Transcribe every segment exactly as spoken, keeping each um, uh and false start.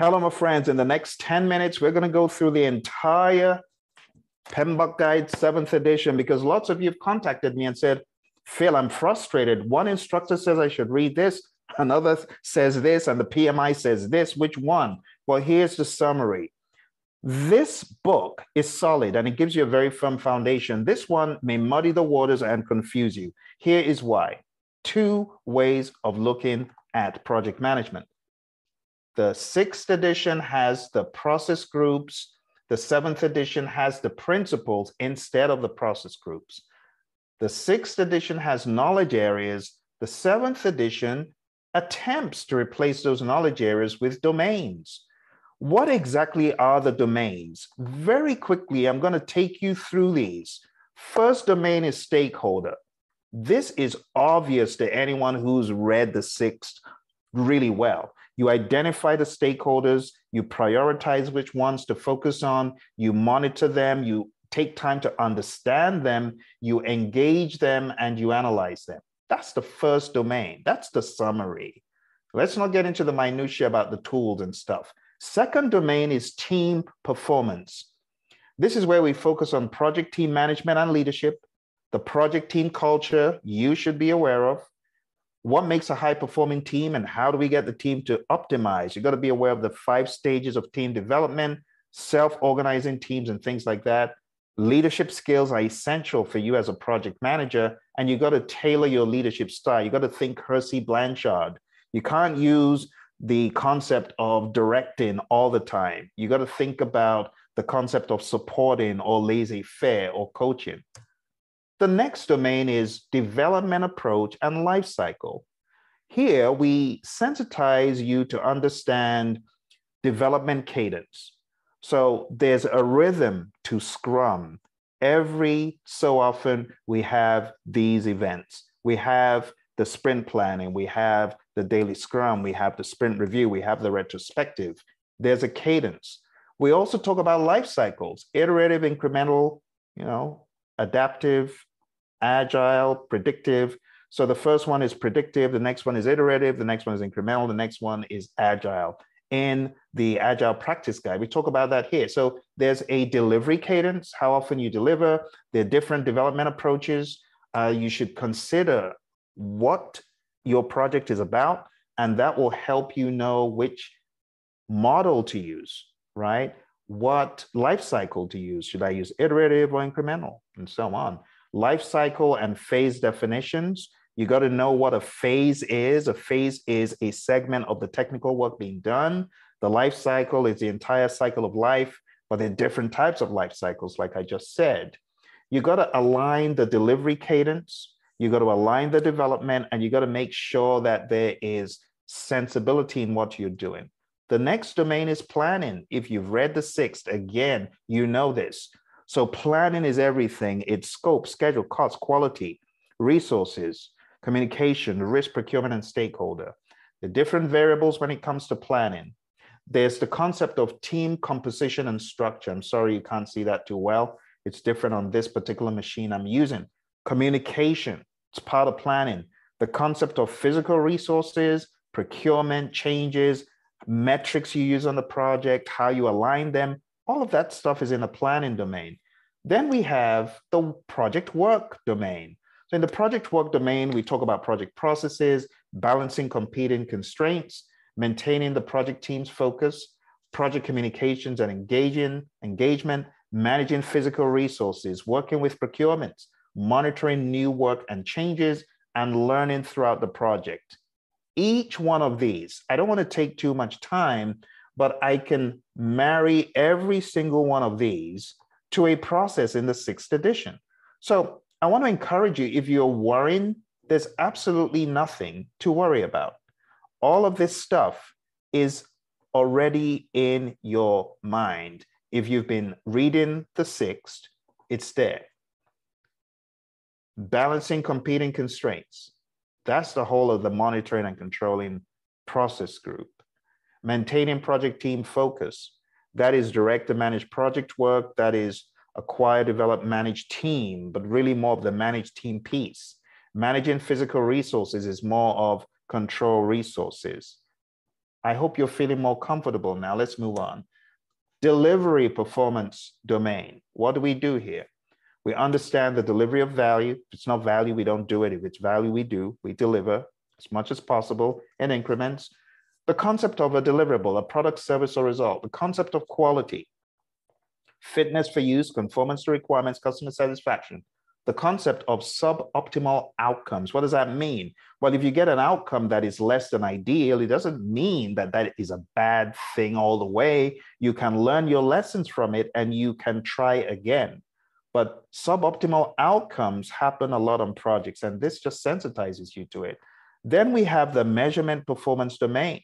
Hello, my friends. In the next ten minutes, we're going to go through the entire P M B O K Guide seventh edition, because lots of you have contacted me and said, Phil, I'm frustrated. One instructor says I should read this, another says this, and the P M I says this. Which one? Well, here's the summary. This book is solid, and it gives you a very firm foundation. This one may muddy the waters and confuse you. Here is why. Two ways of looking at project management. The sixth edition has the process groups. The seventh edition has the principles instead of the process groups. The sixth edition has knowledge areas. The seventh edition attempts to replace those knowledge areas with domains. What exactly are the domains? Very quickly, I'm going to take you through these. First domain is stakeholder. This is obvious to anyone who's read the sixth really well. You identify the stakeholders, you prioritize which ones to focus on, you monitor them, you take time to understand them, you engage them, and you analyze them. That's the first domain. That's the summary. Let's not get into the minutiae about the tools and stuff. Second domain is team performance. This is where we focus on project team management and leadership, the project team culture you should be aware of, what makes a high-performing team, and how do we get the team to optimize? You've got to be aware of the five stages of team development, self-organizing teams and things like that. Leadership skills are essential for you as a project manager, and you've got to tailor your leadership style. You've got to think Hersey Blanchard. You can't use the concept of directing all the time. You've got to think about the concept of supporting or laissez-faire or coaching. The next domain is development approach and life cycle. Here, we sensitize you to understand development cadence. So there's a rhythm to Scrum. Every so often, we have these events. We have the sprint planning. We have the daily Scrum. We have the sprint review. We have the retrospective. There's a cadence. We also talk about life cycles, iterative, incremental, you know, adaptive, agile, predictive. So the first one is predictive, the next one is iterative, the next one is incremental, the next one is agile. In the Agile practice guide, we talk about that here. So there's a delivery cadence, how often you deliver. There are different development approaches. Uh, you should consider what your project is about, and that will help you know which model to use, right? What life cycle to use. Should I use iterative or incremental, and so on. Life cycle and phase definitions. You got to know what a phase is. A phase is a segment of the technical work being done. The life cycle is the entire cycle of life, but there are different types of life cycles, like I just said. You got to align the delivery cadence. You got to align the development, and you got to make sure that there is sensibility in what you're doing. The next domain is planning. If you've read the sixth, again, you know this. So planning is everything. It's scope, schedule, cost, quality, resources, communication, risk, procurement, and stakeholder. The different variables when it comes to planning. There's the concept of team composition and structure. I'm sorry you can't see that too well. It's different on this particular machine I'm using. Communication, it's part of planning. The concept of physical resources, procurement, changes, metrics you use on the project, how you align them, all of that stuff is in the planning domain. Then we have the project work domain. So in the project work domain, we talk about project processes, balancing competing constraints, maintaining the project team's focus, project communications and engaging, engagement, managing physical resources, working with procurements, monitoring new work and changes, and learning throughout the project. Each one of these, I don't want to take too much time, but I can marry every single one of these to a process in the sixth edition. So I want to encourage you, if you're worrying, there's absolutely nothing to worry about. All of this stuff is already in your mind. If you've been reading the sixth, it's there. Balancing competing constraints. That's the whole of the monitoring and controlling process group. Maintaining project team focus. That is direct and manage project work. That is acquire, develop, manage team, but really more of the manage team piece. Managing physical resources is more of control resources. I hope you're feeling more comfortable now. Let's move on. Delivery performance domain. What do we do here? We understand the delivery of value. If it's not value, we don't do it. If it's value, we do. We deliver as much as possible in increments. The concept of a deliverable, a product, service, or result. The concept of quality. Fitness for use, conformance to requirements, customer satisfaction. The concept of suboptimal outcomes. What does that mean? Well, if you get an outcome that is less than ideal, it doesn't mean that that is a bad thing all the way. You can learn your lessons from it and you can try again. But suboptimal outcomes happen a lot on projects, and this just sensitizes you to it. Then we have the measurement performance domain.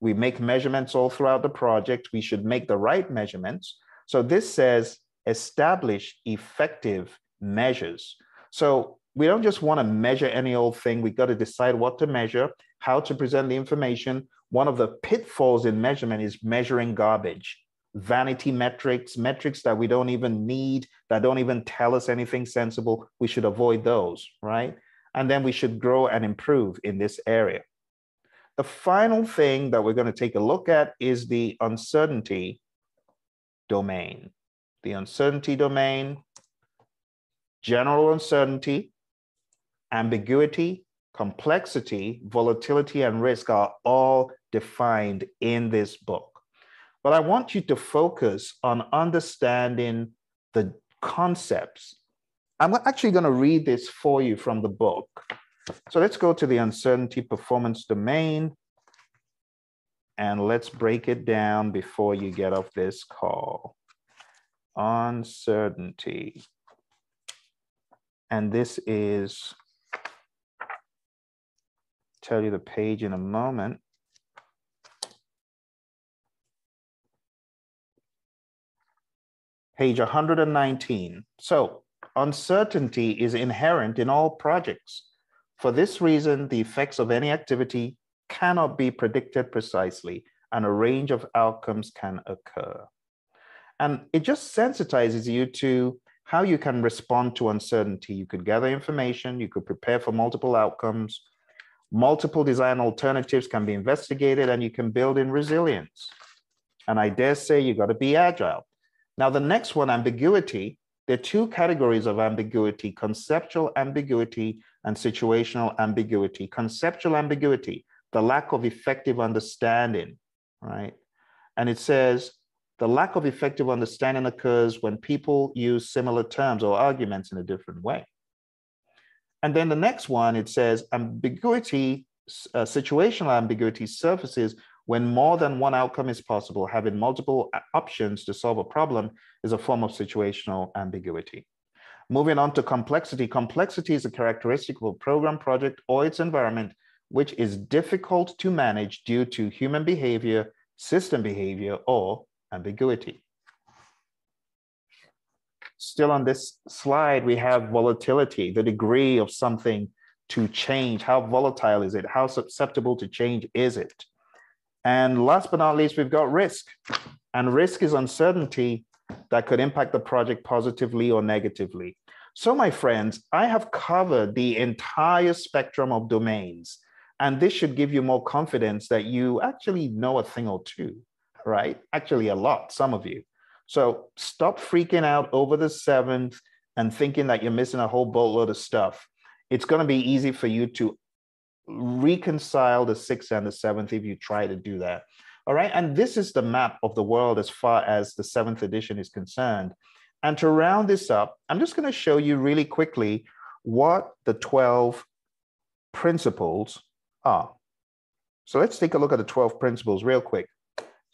We make measurements all throughout the project. We should make the right measurements. So this says establish effective measures. So we don't just want to measure any old thing. We've got to decide what to measure, how to present the information. One of the pitfalls in measurement is measuring garbage, vanity metrics, metrics that we don't even need, that don't even tell us anything sensible. We should avoid those, right? And then we should grow and improve in this area. The final thing that we're going to take a look at is the uncertainty domain. The uncertainty domain. General uncertainty, ambiguity, complexity, volatility, and risk are all defined in this book. But I want you to focus on understanding the concepts. I'm actually going to read this for you from the book. So let's go to the uncertainty performance domain, and let's break it down before you get off this call. Uncertainty. And this is, tell you the page in a moment. Page one hundred nineteen. So uncertainty is inherent in all projects. For this reason, the effects of any activity cannot be predicted precisely, and a range of outcomes can occur. And it just sensitizes you to how you can respond to uncertainty. You could gather information, you could prepare for multiple outcomes, multiple design alternatives can be investigated, and you can build in resilience. And I dare say you got to be agile. Now the next one, ambiguity. There are two categories of ambiguity: conceptual ambiguity and situational ambiguity. Conceptual ambiguity, the lack of effective understanding, right? And it says, the lack of effective understanding occurs when people use similar terms or arguments in a different way. And then the next one, it says ambiguity, uh, situational ambiguity surfaces when more than one outcome is possible. Having multiple options to solve a problem is a form of situational ambiguity. Moving on to complexity. Complexity is a characteristic of a program, project, or its environment, which is difficult to manage due to human behavior, system behavior, or ambiguity. Still on this slide, we have volatility, the degree of something to change. How volatile is it? How susceptible to change is it? And last but not least, we've got risk. And risk is uncertainty that could impact the project positively or negatively. So my friends, I have covered the entire spectrum of domains, and this should give you more confidence that you actually know a thing or two. Right? Actually a lot, some of you. So stop freaking out over the seventh and thinking that you're missing a whole boatload of stuff. It's going to be easy for you to reconcile the sixth and the seventh if you try to do that. All right. And this is the map of the world as far as the seventh edition is concerned. And to round this up, I'm just going to show you really quickly what the twelve principles are. So let's take a look at the twelve principles real quick.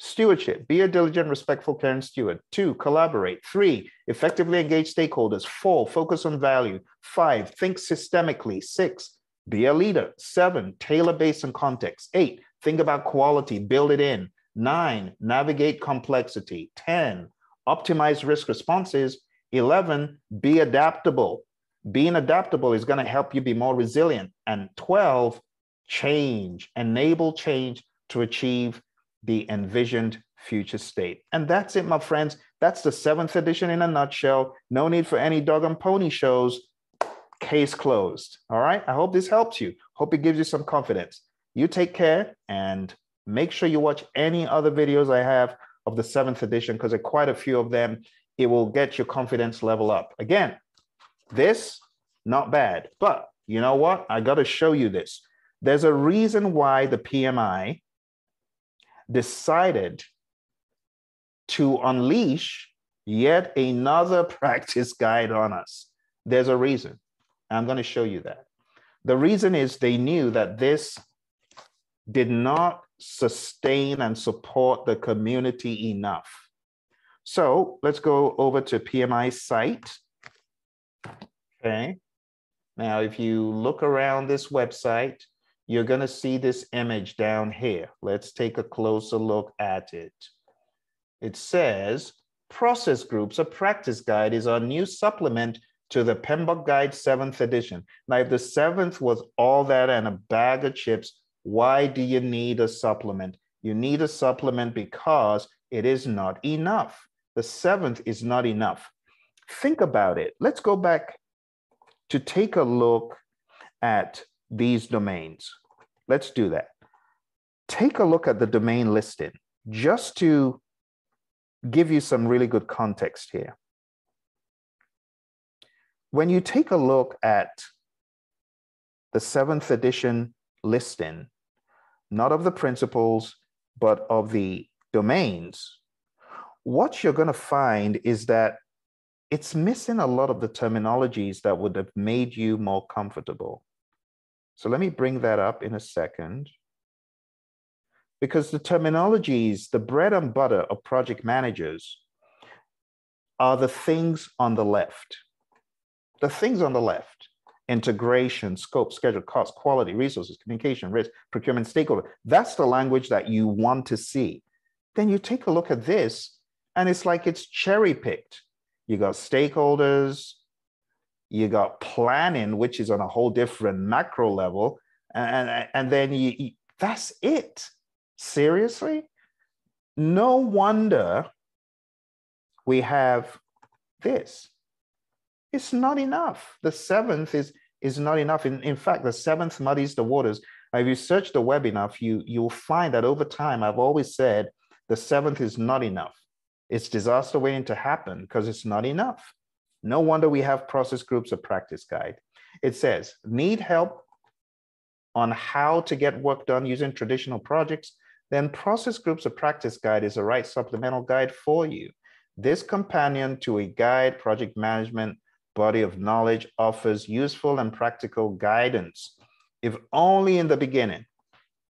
Stewardship, be a diligent, respectful, caring steward. Two, collaborate. Three, effectively engage stakeholders. Four, focus on value. Five, think systemically. Six, be a leader. Seven, tailor based on context. Eight, think about quality, build it in. Nine, navigate complexity. ten, optimize risk responses. eleven, be adaptable. Being adaptable is going to help you be more resilient. And twelve, change, enable change to achieve the envisioned future state. And that's it, my friends. That's the seventh edition in a nutshell. No need for any dog and pony shows. Case closed. All right. I hope this helps you. Hope it gives you some confidence. You take care and Make sure you watch any other videos I have of the seventh edition, because there are quite a few of them. It will get your confidence level up. Again, this, not bad, but you know what? I got to show you this. There's a reason why the P M I decided to unleash yet another practice guide on us. There's a reason. I'm going to show you that. The reason is they knew that this did not sustain and support the community enough. So let's go over to P M I site. Okay. Now, if you look around this website, you're going to see this image down here. Let's take a closer look at it. It says, Process Groups, a practice guide, is our new supplement to the P M B O K Guide seventh edition. Now, if the seventh was all that and a bag of chips, why do you need a supplement? You need a supplement because it is not enough. The seventh is not enough. Think about it. Let's go back to take a look at these domains. Let's do that. Take a look at the domain listing just to give you some really good context here. When you take a look at the seventh edition listing, not of the principles, but of the domains, what you're going to find is that it's missing a lot of the terminologies that would have made you more comfortable. So let me bring that up in a second, because the terminologies, the bread and butter of project managers, are the things on the left. The things on the left: integration, scope, schedule, cost, quality, resources, communication, risk, procurement, stakeholder. That's the language that you want to see. Then you take a look at this, and it's like it's cherry-picked. You got stakeholders, you got planning, which is on a whole different macro level, and, and then you, you, that's it. Seriously? No wonder we have this. It's not enough. The seventh is, is not enough. In, in fact, the seventh muddies the waters. If you search the web enough, you, you'll find that over time, I've always said the seventh is not enough. It's disaster waiting to happen because it's not enough. No wonder we have Process Groups, a practice guide. It says, need help on how to get work done using traditional projects? Then Process Groups, a practice guide, is the right supplemental guide for you. This companion to a guide project management body of knowledge offers useful and practical guidance. If only in the beginning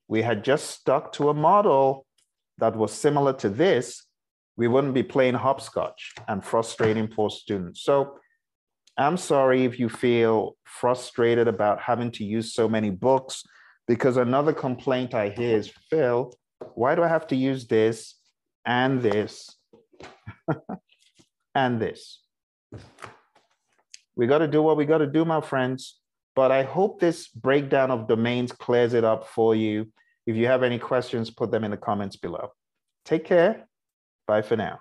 we had just stuck to a model that was similar to this, we wouldn't be playing hopscotch and frustrating poor students. So I'm sorry if you feel frustrated about having to use so many books, because another complaint I hear is, Phil, why do I have to use this and this and this? We got to do what we got to do, my friends. But I hope this breakdown of domains clears it up for you. If you have any questions, put them in the comments below. Take care. Bye for now.